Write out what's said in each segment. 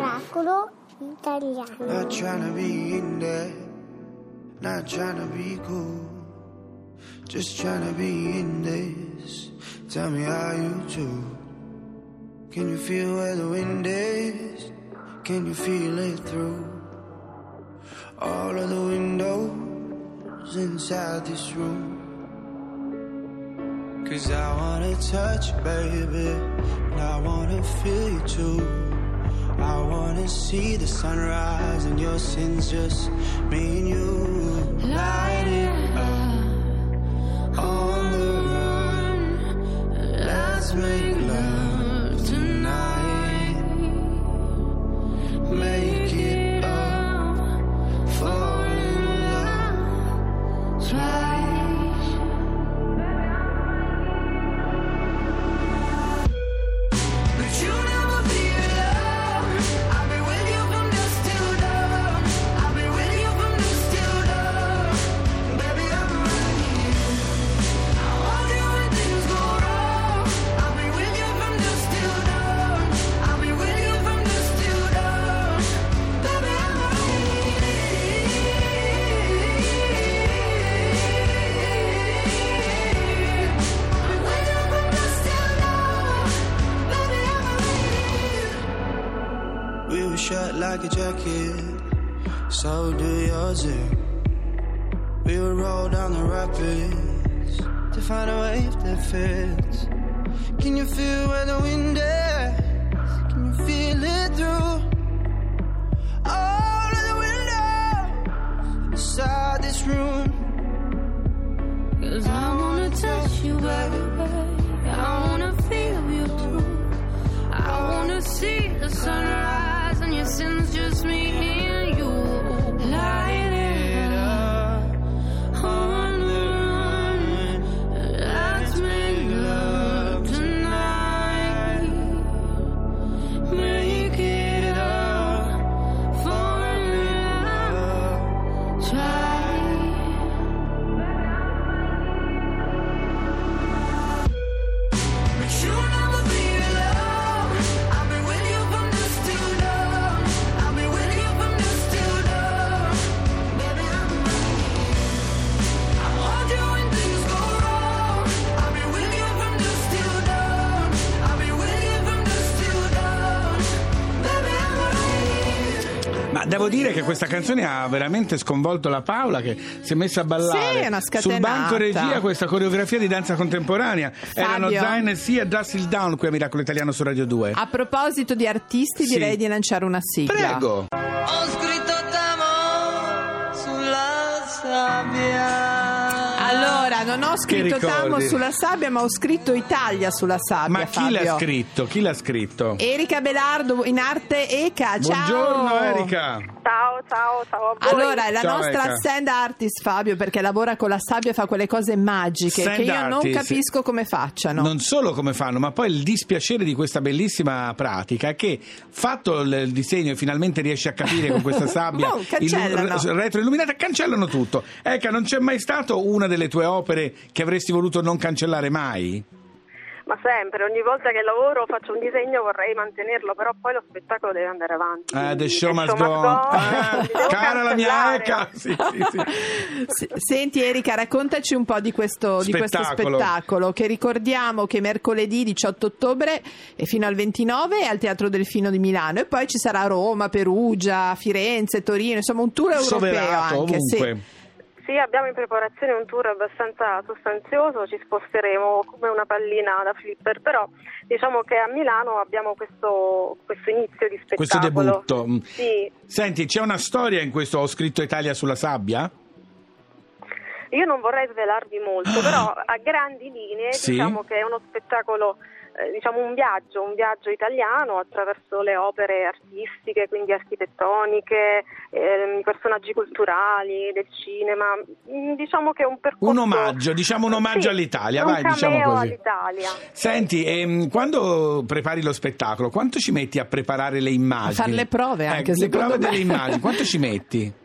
Miracolo Italiano. Not trying to be in there, not trying to be cool, just trying to be in this. Tell me how you do. Can you feel where the wind is? Can you feel it through all of the windows inside this room? 'Cause I wanna touch you, baby, and I wanna feel you too. I wanna see the sunrise and your sins, just me and you. Light it up, on the run, let's make love tonight. Make it up, fall in love twice. Like a jacket, so do yours. We would roll down the rapids to find a wave that fits. Can you feel where the wind is? Can you feel it through all of the windows inside this room? 'Cause I wanna touch you, baby. I wanna feel you too. I wanna see the sunrise. And your sins, just me and you. Light it up, on the run. Let's make love tonight. Make it up, fall in love. Try. But you never be alone. I've been with you from the start. Devo dire che questa canzone ha veramente sconvolto la Paola, che si è messa a ballare. Sì, è una scatenata. Sul banco regia questa coreografia di danza contemporanea. Fabio. Erano Zayn e Sia, Just Till Dawn, qui a Miracolo Italiano su Radio 2. A proposito di artisti, direi di lanciare una sigla. Prego. Ho scritto t'amo sulla sabbia. Allora, non ho scritto Tamo sulla sabbia, ma ho scritto Italia sulla sabbia. Ma chi Fabio l'ha scritto? Chi l'ha scritto? Erika Belardo, in arte Eka. Ciao. Buongiorno Erika. Ciao. Allora, la nostra Eka sand artist, Fabio, perché lavora con la sabbia e fa quelle cose magiche sand che io non capisco come facciano. Non solo come fanno, ma poi il dispiacere di questa bellissima pratica è che, fatto il disegno e finalmente riesci a capire con questa sabbia retroilluminata, cancellano tutto. Eka, non c'è mai stato una delle tue opere che avresti voluto non cancellare mai? Ma sempre, ogni volta che lavoro faccio un disegno, vorrei mantenerlo, però poi lo spettacolo deve andare avanti. The show must go on. Cara la mia Eka. Sì. Senti Erika, raccontaci un po' di questo spettacolo che ricordiamo che mercoledì 18 ottobre e fino al 29 è al Teatro Delfino di Milano, e poi ci sarà Roma, Perugia, Firenze, Torino, insomma un tour europeo. Soverato, anche ovunque. Sì. Sì, abbiamo in preparazione un tour abbastanza sostanzioso, ci sposteremo come una pallina da flipper, però diciamo che a Milano abbiamo questo inizio di spettacolo. Questo debutto. Sì. Senti, c'è una storia in questo Ho scritto Italia sulla sabbia? Io non vorrei svelarvi molto, però a grandi linee diciamo che è uno spettacolo, diciamo un viaggio italiano attraverso le opere artistiche, quindi architettoniche, personaggi culturali, del cinema, diciamo che è un percorso, un omaggio all'Italia, vai, diciamo così, all'Italia. Senti, quando prepari lo spettacolo, quanto ci metti a preparare le immagini? A fare le prove anche, delle immagini, quanto ci metti?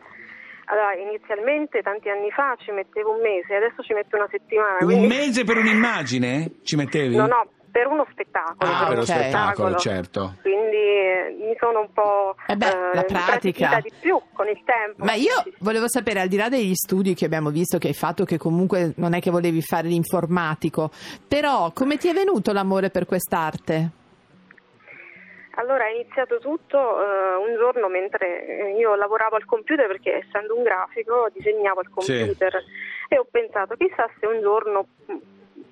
Allora, inizialmente tanti anni fa ci mettevo un mese, adesso ci metto una settimana. Un mese per un'immagine? Ci mettevi? No, per uno spettacolo. Ah, per uno spettacolo, certo. Quindi mi sono un po' la pratica di più con il tempo. Ma io volevo sapere, al di là degli studi che abbiamo visto che hai fatto, che comunque non è che volevi fare l'informatico, però come ti è venuto l'amore per quest'arte? Allora, è iniziato tutto un giorno mentre io lavoravo al computer, perché essendo un grafico disegnavo al computer, sì. E ho pensato, chissà se un giorno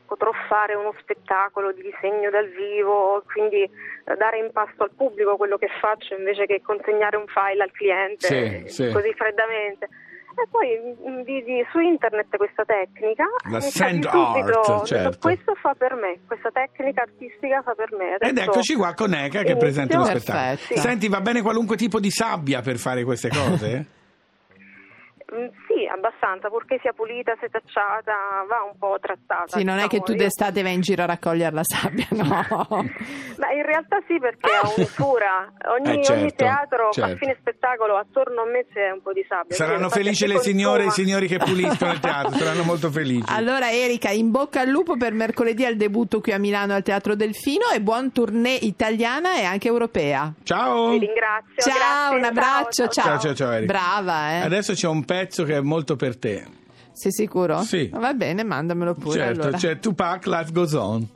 potrò fare uno spettacolo di disegno dal vivo, quindi dare in pasto al pubblico quello che faccio invece che consegnare un file al cliente, sì. Così freddamente. E poi vidi su internet questa tecnica, la sand art, certo. Questo fa per me, questa tecnica artistica fa per me. Adesso ed eccoci qua con Eka che presenta lo spettacolo. Senti, va bene qualunque tipo di sabbia per fare queste cose? Sì, abbastanza, purché sia pulita, setacciata, va un po' trattata. Sì, non è che tu d'estate vai in giro a raccogliere la sabbia, no? Ma in realtà sì, perché ha un'usura. Ogni teatro, a fine spettacolo, attorno a me c'è un po' di sabbia. Saranno felici le signore e i signori che puliscono il teatro, saranno molto felici. Allora Erika, in bocca al lupo per mercoledì al debutto qui a Milano al Teatro Delfino, e buon tournée italiana e anche europea. Ciao! Ti ringrazio. Ciao, grazie, un abbraccio, ciao Erika. Brava, Adesso c'è un pezzo che è molto per te. Sei sicuro? Sì. Va bene, mandamelo pure. Certo, allora. C'è Tupac, Life Goes On.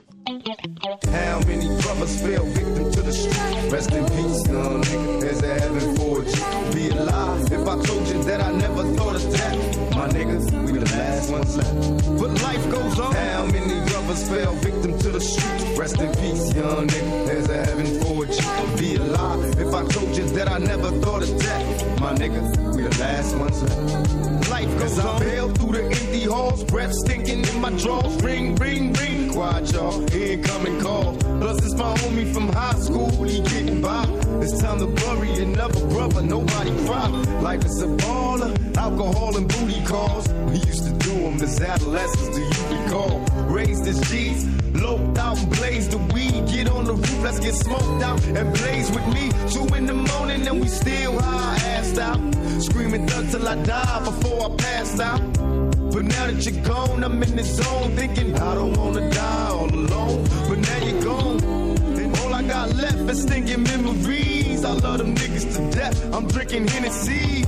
How many brothers fell victim to the street? Rest in peace, no nigga, there's a heaven for you. Be alive if I told you that I never thought of that. My niggas, we the last ones left. But life goes on. How many brothers fell victim to the street? Rest in peace, young nigga, there's a heaven for you. Be alive if I told you that I never thought of that. My niggas, we the last ones left. Life goes on. I bail through the empty halls, breath stinking in my drawers. Ring, ring, ring, quiet y'all. Incoming call, plus it's my homie from high school, he getting by. It's time to bury another brother, nobody cry. Life is a baller, alcohol and booty calls. We used to do them as adolescents, do you recall? Raise the G's, loped out and blaze the weed. Get on the roof, let's get smoked out and blaze with me. 2 a.m. and we still high, assed out. Screaming thug till I die before I pass out. But now that you're gone, I'm in the zone thinking I don't wanna die all alone. But now you're gone, and all I got left is stinking memories. I love them niggas to death. I'm drinking Hennessy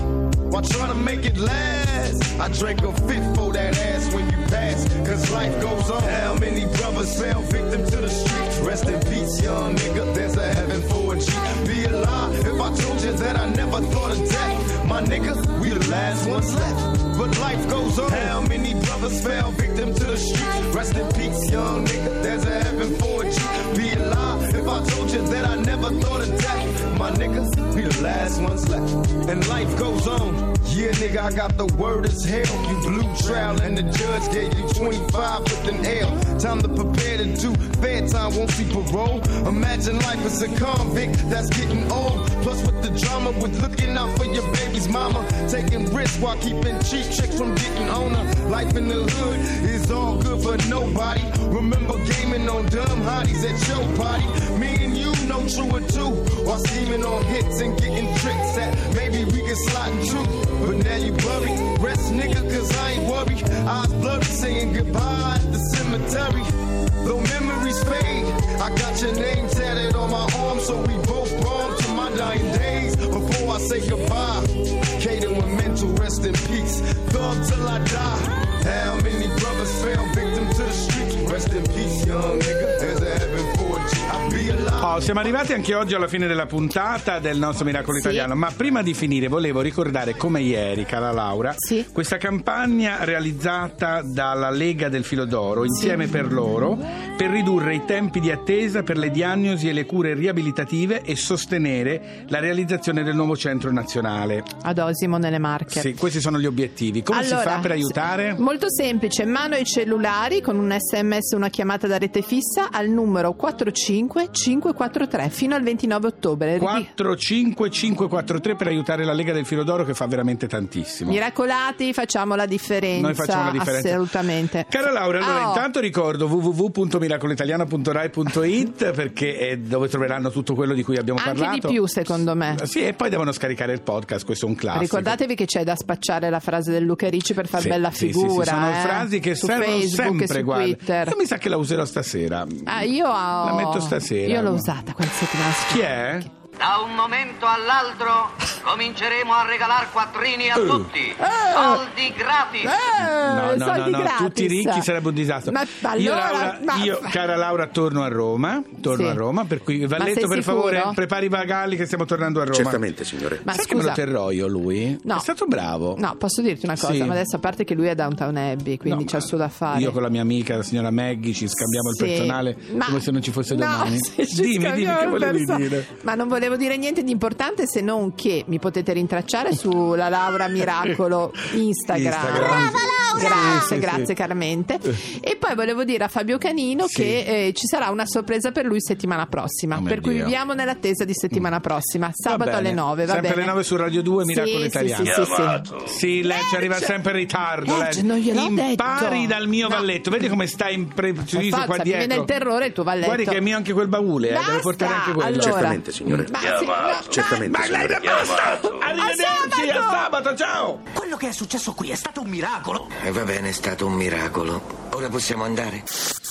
while trying to make it last. I drank a fifth for that ass when you pass, cause life goes on. How many brothers fell victim to the streets? Rest in peace, young nigga, there's a heaven for a G. Be alive if I told you that I never thought of death. My nigga, we the last ones left. But life goes on. How many brothers fell victim to the streets? Rest in peace, young nigga, there's a heaven for you. Be alive if I told you that I never thought of death. My niggas, we the last ones left. And life goes on. Yeah, nigga, I got the word as hell. You blew trial and the judge gave you 25 with an L. Time to prepare to do fair time, won't see parole. Imagine life as a convict that's getting old. Plus with the drama, with looking out for your baby's mama. Taking risks while keeping cheap chicks from getting on her. Life in the hood is all good for nobody. Remember gaming on dumb hotties at your party. Me and you know true or two, while scheming on hits and getting tricks at. Maybe we can slide in truth, but now you worry. Rest nigga, cause I ain't worried. Eyes blurry, saying goodbye at the cemetery. Though memories fade, I got your name tatted on my arm, so we both wrong to my dying days. Before I say goodbye, Caden with mental, rest in peace. Thug till I die. How many brothers fell victim to the streets? Rest in peace, young nigga, there's a heaven for you. I'll be alive. Oh, siamo arrivati anche oggi alla fine della puntata del nostro Miracolo Italiano, ma prima di finire volevo ricordare come ieri, cara Laura, questa campagna realizzata dalla Lega del Filo d'Oro, Insieme per l'Oro, per ridurre i tempi di attesa per le diagnosi e le cure riabilitative e sostenere la realizzazione del nuovo centro nazionale. Ad Osimo, nelle Marche. Sì, questi sono gli obiettivi. Come si fa per aiutare? Molto semplice, mano ai cellulari con un SMS, una chiamata da rete fissa al numero 45 545. 4-3 fino al 29 ottobre. 4-5-5-4-3 per aiutare la Lega del Filo d'Oro, che fa veramente tantissimo. Miracolati, facciamo la differenza. Noi facciamo la differenza. Assolutamente. Cara Laura, allora intanto ricordo www.miracolitaliano.rai.it perché è dove troveranno tutto quello di cui abbiamo parlato. Anche di più, secondo me. Sì, e poi devono scaricare il podcast, questo è un classico. Ricordatevi che c'è da spacciare la frase del Luca Ricci per far bella figura. Sì, sono frasi che servono Facebook, sempre, guarda. Io mi sa che la userò stasera. La metto stasera. Io l'ho usata qualche settimana scorsa. Chi è? Da un momento all'altro cominceremo a regalare quattrini a tutti. Soldi gratis. No, tutti ricchi sarebbe un disastro. Ma allora, io, cara Laura, torno a Roma. A Roma, per cui Valletto, per favore, prepari i bagagli che stiamo tornando a Roma. Certamente, signore. Ma sai che me lo terrò io, lui? No. È stato bravo. No, posso dirti una cosa, ma adesso, a parte che lui è Downtown Abbey, quindi c'è il suo da fare. Io con la mia amica, la signora Maggie, ci scambiamo il personale come se non ci fosse domani. Dimmi che volevi dire. Ma non volevo dire niente di importante, se non che mi potete rintracciare sulla Laura Miracolo Instagram. Brava Laura! Grazie caramente. E poi volevo dire a Fabio Canino che ci sarà una sorpresa per lui settimana prossima, per cui viviamo nell'attesa di settimana prossima, sabato alle 9, va sempre bene. Alle 9 su Radio 2 Miracolo Italiano. Sì, lei ci arriva sempre in ritardo, lei. Non gliel'ho impari detto. Dal mio valletto, vedi come sta imprevisto qua dietro. Mi viene il terrore il tuo valletto. Guardi che è mio anche quel baule, devo portare anche quello. Allora. Certamente, signore. Certamente, signore. Arrivederci, a sabato, ciao. Quello che è successo qui è stato un miracolo. Va bene, è stato un miracolo. Ora possiamo andare.